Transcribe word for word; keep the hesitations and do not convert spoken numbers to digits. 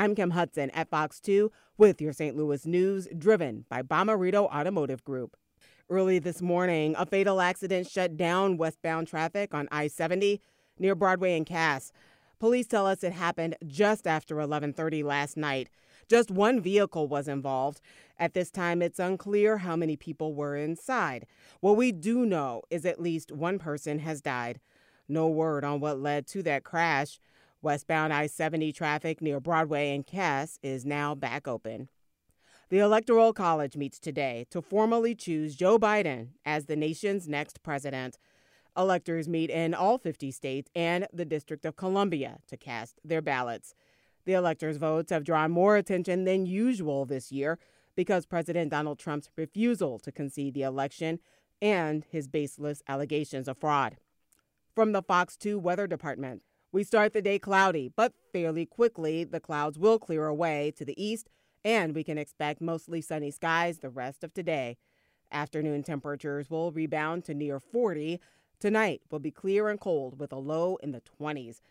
I'm Kim Hudson at Fox two with your Saint Louis news, driven by Bommarito Automotive Group. Early this morning, a fatal accident shut down westbound traffic on I seventy near Broadway and Cass. Police tell us it happened just after eleven thirty last night. Just one vehicle was involved. At this time, it's unclear how many people were inside. What we do know is at least one person has died. No word on what led to that crash. Westbound I seventy traffic near Broadway and Cass is now back open. The Electoral College meets today to formally choose Joe Biden as the nation's next president. Electors meet in all fifty states and the District of Columbia to cast their ballots. The electors' votes have drawn more attention than usual this year because President Donald Trump's refusal to concede the election and his baseless allegations of fraud. From the Fox two Weather Department, we start the day cloudy, but fairly quickly the clouds will clear away to the east, and we can expect mostly sunny skies the rest of today. Afternoon temperatures will rebound to near forty. Tonight will be clear and cold with a low in the twenties.